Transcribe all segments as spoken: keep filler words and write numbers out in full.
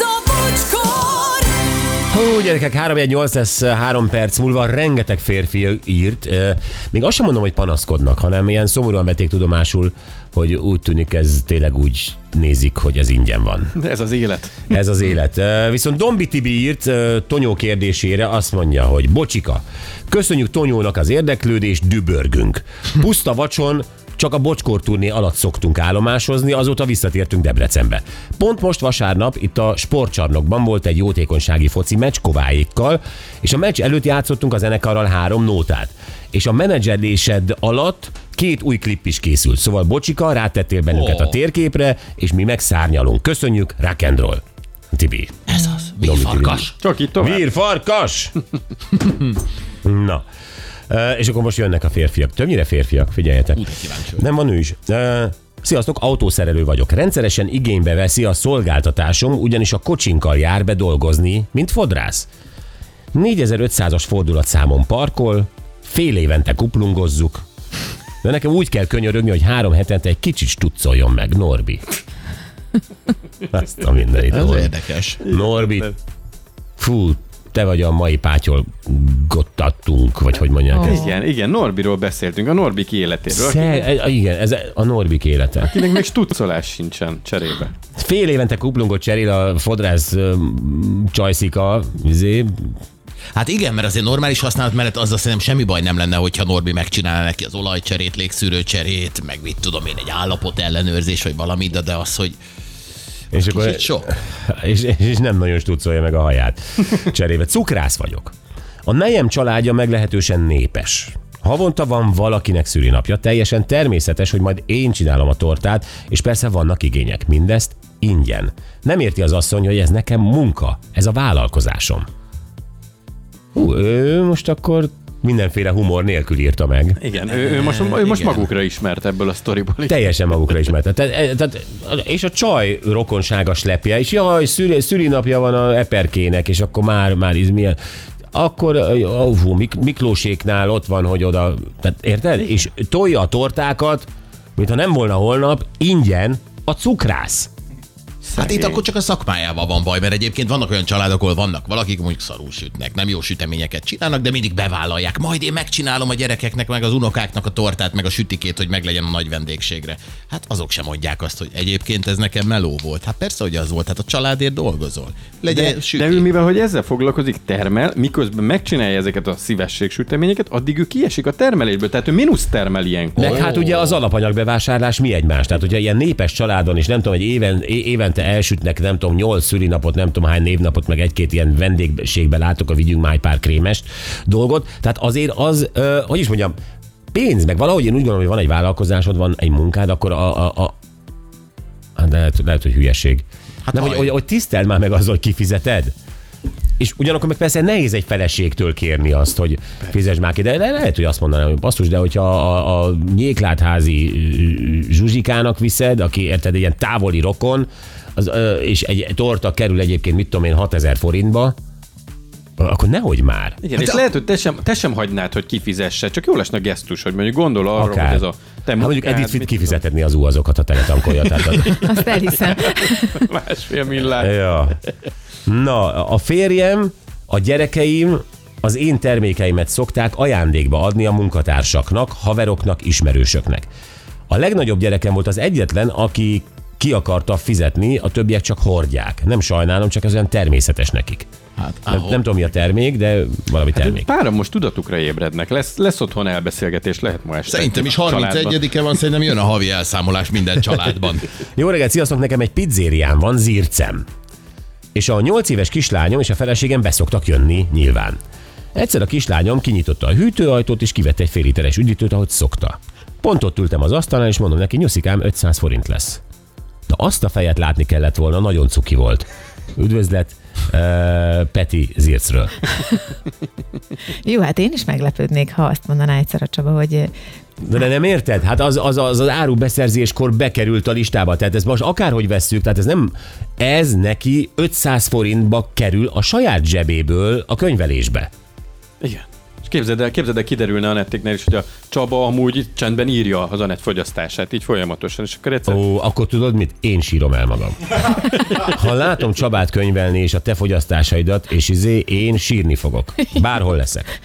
a Bocskor! Hú, gyerekek, három egy nyolc lesz három perc múlva, rengeteg férfi írt. Még azt sem mondom, hogy panaszkodnak, hanem ilyen szomorúan vették tudomásul, hogy úgy tűnik, ez tényleg úgy nézik, hogy ez ingyen van. De ez az élet. Ez az élet. Viszont Dombi Tibi írt Tonyó kérdésére, azt mondja, hogy bocsika, köszönjük Tonyónak az érdeklődést, dübörgünk. Puszta vacson, csak a Bocskor turné alatt szoktunk állomásozni, azóta visszatértünk Debrecenbe. Pont most vasárnap itt a sportcsarnokban volt egy jótékonysági foci meccs Kováékkal, és a meccs előtt játszottunk a zenekarral három nótát. És a menedzselésed alatt két új klip is készült. Szóval bocsika, rátettél bennünket oh. a térképre, és mi megszárnyalunk. Köszönjük, rock and roll. Tibi. Ez az. Vírfarkas. Csak itt tovább. Vírfarkas! Na. Uh, és akkor most jönnek a férfiak. Többnyire férfiak, figyeljetek. Nem van ős. Uh, Sziasztok, autószerelő vagyok. Rendszeresen igénybe veszi a szolgáltatásom, ugyanis a kocsinkkal jár be dolgozni, mint fodrász. négyezer-ötszázas fordulatszámon parkol, fél évente kuplungozzuk, de nekem úgy kell könyörögni, hogy három hetente egy kicsit stuccoljon meg, Norbi. Azt a mindenit. Ez érdekes. Norbi, fú, te vagy a mai pátyolgottattunk, vagy hogy mondják oh. ezt. Igen, igen, Norbiról beszéltünk, a Norbik életéről. Szer- igen, ez a Norbik élete. Akinek még stuccolás sincsen cserébe. Fél évente kuplungot cserél a fodrász csajszika, izé. Hát igen, mert azért normális használat mellett azzal szerintem semmi baj nem lenne, hogyha Norbi megcsinálna neki az olajcserét, légszűrőcserét, meg mit tudom én, egy állapot ellenőrzés, vagy valami, de, de az, hogy és akkor kicsit sok. És, és nem nagyon stuccolja meg a haját cserébe. Cukrász vagyok. A nejem családja meglehetősen népes. Havonta van valakinek szülinapja, teljesen természetes, hogy majd én csinálom a tortát, és persze vannak igények. Mindezt ingyen. Nem érti az asszony, hogy ez nekem munka, ez a vállalkozásom. Hú, ő most akkor mindenféle humor nélkül írta meg. Igen, ő, ő most, ő Igen. most magukra ismert ebből a sztoriból. Teljesen magukra ismert. Te, te, és a csaj rokonságos lepje, és jaj, szüli, szülinapja van a eperkének, és akkor már, már íz milyen... Akkor oh, hú, Mik- Miklóséknál ott van, hogy oda... Tehát, érted? És tolja a tortákat, mintha nem volna holnap, ingyen a cukrász. Szegély. Hát itt akkor csak a szakmájával van baj, mert egyébként vannak olyan családok, ahol vannak valakik, mondjuk szarul sütnek, nem jó süteményeket csinálnak, de mindig bevállalják. Majd én megcsinálom a gyerekeknek, meg az unokáknak a tortát, meg a sütikét, hogy meglegyen a nagy vendégségre. Hát azok sem mondják azt, hogy egyébként ez nekem meló volt. Hát persze, hogy az volt, hát a családért dolgozol. Legyen de, de ő mivel, hogy ezzel foglalkozik, termel, miközben megcsinálja ezeket a szívesség süteményeket, addig ő kiesik a termelésből, tehát ő mínusz termel ilyenkor. Meg hát ugye az alapanyagbevásárlás mi egymás. Tehát ugye ilyen népes családon is, nem tudom, hogy éven, éven te elsütnek, nem tudom, nyolc szülinapot, nem tudom hány névnapot, meg egy-két ilyen vendégségben látok a vigyünk már egy pár krémest dolgot. Tehát azért az, ö, hogy is mondjam, pénz, meg valahogy én úgy gondolom, hogy van egy vállalkozásod, van egy munkád, akkor a... a, a hát lehet, lehet, hogy hülyeség. Hát nem, hogy, hogy, hogy tiszteld már meg azzal, hogy kifizeted. És ugyanakkor meg persze nehéz egy feleségtől kérni azt, hogy fizesd már ki, de lehet, hogy azt mondanám, hogy basszus, de hogyha a, a nyéklátházi Zsuzsikának viszed, aki érted, ilyen távoli rokon, az, és egy torta kerül egyébként, mit tudom én, hatezer forintba, akkor nehogy már. Igen, hát és a... lehet, hogy te sem, te sem hagynád, hogy kifizesse, csak jó lesne a gesztus, hogy mondjuk gondol arra, akár. Hogy ez a... Te hát mondjuk Edith Fit kifizetetni az ú azokat, ha teletankolja. Tehát az... Azt elhiszem. Másfél millár. Ja. Na, a férjem, a gyerekeim az én termékeimet szokták ajándékba adni a munkatársaknak, haveroknak, ismerősöknek. A legnagyobb gyerekem volt az egyetlen, aki ki akarta fizetni, a többiek csak hordják. Nem sajnálom, csak ez olyan természetes nekik. Hát, nem, nem tudom, mi a termék, de valami hát, termék. Páran most tudatukra ébrednek. Lesz, lesz otthon elbeszélgetés, lehet ma este. Szerintem is harmincegyedike van, szerintem jön a havi elszámolás minden családban. Jó reggelt, sziasztok, nekem egy pizzérián van, Zircem. És a nyolc éves kislányom és a feleségem beszoktak jönni nyilván. Egyszer a kislányom kinyitotta a hűtőajtót, és kivette egy fél literes üdítőt, ahogy szokta. Pont ott ültem az asztalnál, és mondom neki, nyuszikám, ötszáz forint lesz. De azt a fejet látni kellett volna, nagyon cuki volt. Üdvözlet, uh, Peti Zircről. Jó, hát én is meglepődnék, ha azt mondaná egyszer a Csaba, hogy... De, de nem érted? Hát az az, az az áru beszerzéskor bekerült a listába. Tehát ez most akárhogy vesszük, tehát ez nem... Ez neki ötszáz forintba kerül a saját zsebéből a könyvelésbe. Igen. Képzeld el, képzeld el, kiderülne Anettéknél is, hogy a Csaba amúgy itt csendben írja az Anett fogyasztását, így folyamatosan. És akkor egyszer... Ó, akkor tudod mit? Én sírom el magam. Ha látom Csabát könyvelni és a te fogyasztásaidat, és izé, én sírni fogok. Bárhol leszek.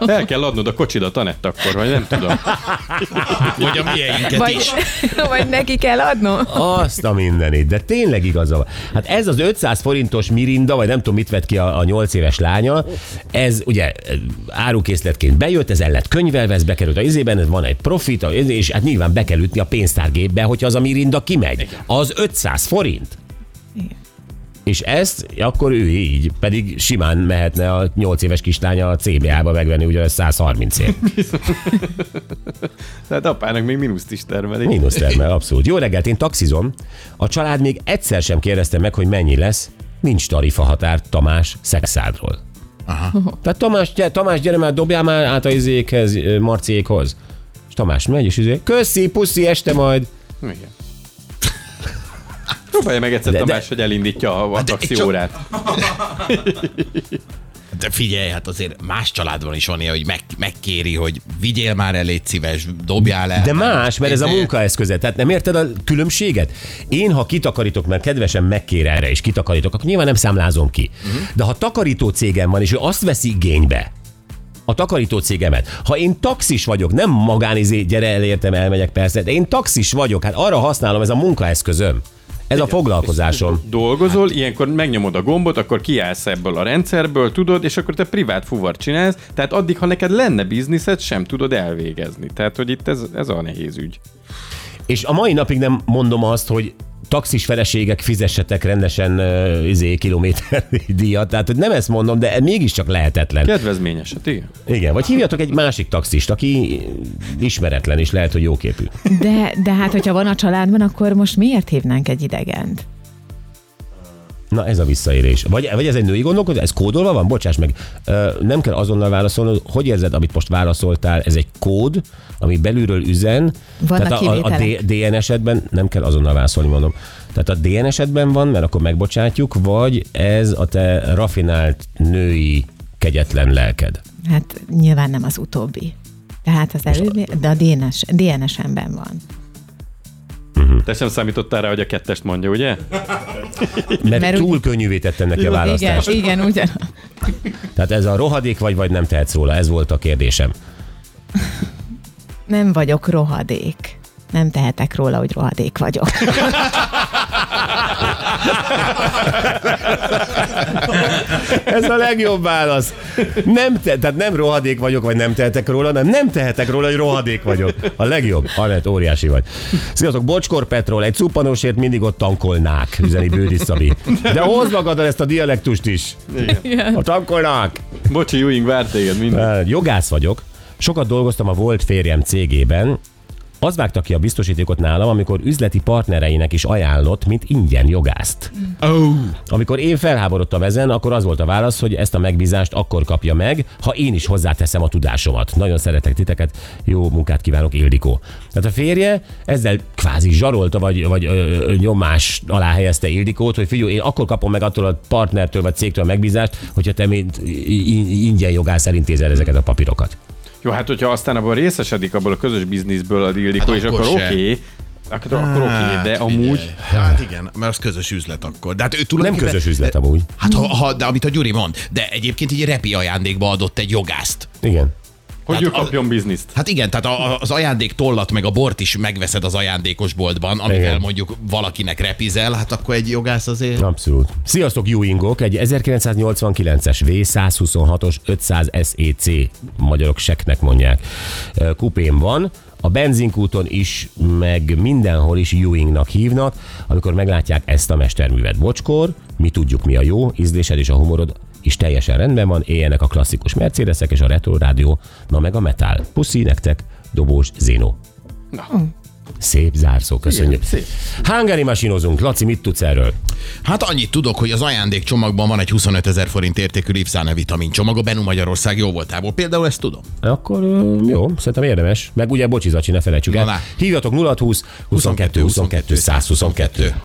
Jó. El kell adnod a kocsidat Anett akkor, vagy nem tudom. Vagy a mieinket vagy, is. Vagy neki kell adnom. Azt a mindenit, de tényleg igaza van. Hát ez az ötszáz forintos mirinda, vagy nem tudom mit vett ki a, a nyolc éves lánya, ez ugye árukészletként bejött, ez el lett könyvelve, ez bekerült a izében, ez van egy profit, és hát nyilván be kell ütni a pénztárgépbe, hogyha az a mirinda kimegy. Az ötszáz forint. Igen. És ezt akkor ő így, pedig simán mehetne a nyolc éves kislánya a cé bé á-ba megvenni ugyanaz száz harmincért. Tehát apának még mínuszt is termeli. Mínuszt termel, abszolút. Jó reggelt, én taxizom. A család még egyszer sem kérdezte meg, hogy mennyi lesz. Nincs tarifahatár Tamás Szekszárdról. Aha. Tehát Tamás, gyere, Tamás, gyere már, dobjál már át a izékhez, Marciékhoz. És Tamás megy, és izé, köszi, puszi, este majd. Igen. Próbálja meg egyszer de, Tamás, de, hogy elindítja a, a taxi csak... órát. De figyelj, hát azért más családban is van ilyen, hogy meg, megkéri, hogy vigyél már el, légy szíves, dobjál el. De más, mert ez a munkaeszköze. Tehát nem érted a különbséget? Én, ha kitakarítok, mert kedvesen megkér erre és kitakarítok, akkor nyilván nem számlázom ki. Uh-huh. De ha takarító cégem van, és ő azt veszi igénybe, a takarító cégemet. Ha én taxis vagyok, nem magánizé, gyere elértem, elmegyek persze, de én taxis vagyok, hát arra használom, ez a munkaeszközöm. Ez a foglalkozásom. Dolgozol, ilyenkor megnyomod a gombot, akkor kiállsz ebből a rendszerből, tudod, és akkor te privát fuvart csinálsz, tehát addig, ha neked lenne bizniszed, sem tudod elvégezni. Tehát, hogy itt ez, ez a nehéz ügy. És a mai napig nem mondom azt, hogy taxis feleségek, fizessetek rendesen uh, izé, kilométeri díjat, tehát hogy nem ezt mondom, de mégiscsak lehetetlen. Kedvezményeset, igen. Igen, vagy hívjatok egy másik taxist, aki ismeretlen és lehet, hogy jóképű. De, de hát, hogyha van a családban, akkor most miért hívnánk egy idegent? Na ez a visszaérés. Vagy, vagy ez egy női gondolkodó, ez kódolva van? Bocsáss meg. Ö, nem kell azonnal válaszolnod, hogy érzed, amit most válaszoltál, ez egy kód, ami belülről üzen. Vannak tehát a, a, a dé en es-edben nem kell azonnal válaszolni, mondom. Tehát a dé en es-edben van, mert akkor megbocsátjuk, vagy ez a te rafinált női kegyetlen lelked? Hát nyilván nem az utóbbi. Tehát az előbb, de a dé en es-emben van. Uh-huh. Te sem számítottál rá, hogy a kettest mondja, ugye? Mert, Mert túl úgy... könnyűvé tettem neki a választást. Igen, igen, ugyan. Tehát ez a rohadék vagy, vagy nem tehetsz róla? Ez volt a kérdésem. Nem vagyok rohadék. Nem tehetek róla, hogy rohadék vagyok. Ez a legjobb válasz. Nem te, tehát nem rohadék vagyok, vagy nem tehetek róla, nem, nem tehetek róla, hogy rohadék vagyok. A legjobb. Anett, óriási vagy. Sziasztok, Bocskor Petról, egy cuppanósért mindig ott tankolnák, üzeni Bődi Szabi. De hozd magaddal ezt a dialektust is. Igen. A tankolnák. Bocsi, Júing, vár téged minden. Jogász vagyok. Sokat dolgoztam a volt férjem cégében. Az vágta ki a biztosítékot nálam, amikor üzleti partnereinek is ajánlott, mint ingyen jogászt. Oh. Amikor én felháborodtam ezen, akkor az volt a válasz, hogy ezt a megbízást akkor kapja meg, ha én is hozzáteszem a tudásomat. Nagyon szeretek titeket, jó munkát kívánok, Ildikó. Tehát a férje ezzel kvázi zsarolta, vagy, vagy ö, ö, nyomás alá helyezte Ildikót, hogy figyelj, én akkor kapom meg attól a partnertől, vagy cégtől a megbízást, hogyha te mint ingyen jogász elintézel ezeket a papírokat. Jó, hát hogyha aztán abban részesedik abból a közös bizniszből a Ildikó, hát és akkor oké, okay, akkor, hát, akkor oké, okay, de amúgy... Figyelj. Hát igen, mert az közös üzlet akkor. De hát ő nem közös üzlet amúgy. Hát ha, ha, de amit a Gyuri mond, de egyébként így repi ajándékba adott egy jogászt. Igen. Hogy hát ő kapjon bizniszt. Hát igen, tehát a, az ajándék tollat, meg a bort is megveszed az ajándékos boltban, amivel igen, mondjuk valakinek repizel, hát akkor egy jogász azért... Abszolút. Sziasztok, Júingok! Egy ezerkilencszáznyolcvankilences vé százhuszonhatos ötszáz es e cé, magyarok seknek mondják, kupém van. A benzinkúton is, meg mindenhol is Ewingnak hívnak, amikor meglátják ezt a mesterművet. Bocskor, mi tudjuk, mi a jó, ízlésed és a humorod is teljesen rendben van, éljenek a klasszikus Mercedesek és a retro rádió, na meg a metal. Puszi nektek, Dobós Zino. Na. Szép zárszó, köszönjük. Hangari masinozunk. Laci, mit tudsz erről? Hát annyit tudok, hogy az ajándékcsomagban van egy huszonötezer forint értékű Lipszáne vitamin csomag, a Benú Magyarország jó voltából. Például ezt tudom. Akkor jó, szerintem érdemes. Meg ugye bocsizacsi, ne felejtsük el. Hívjatok nulla húsz huszonkettő huszonkettő százhuszonkettő.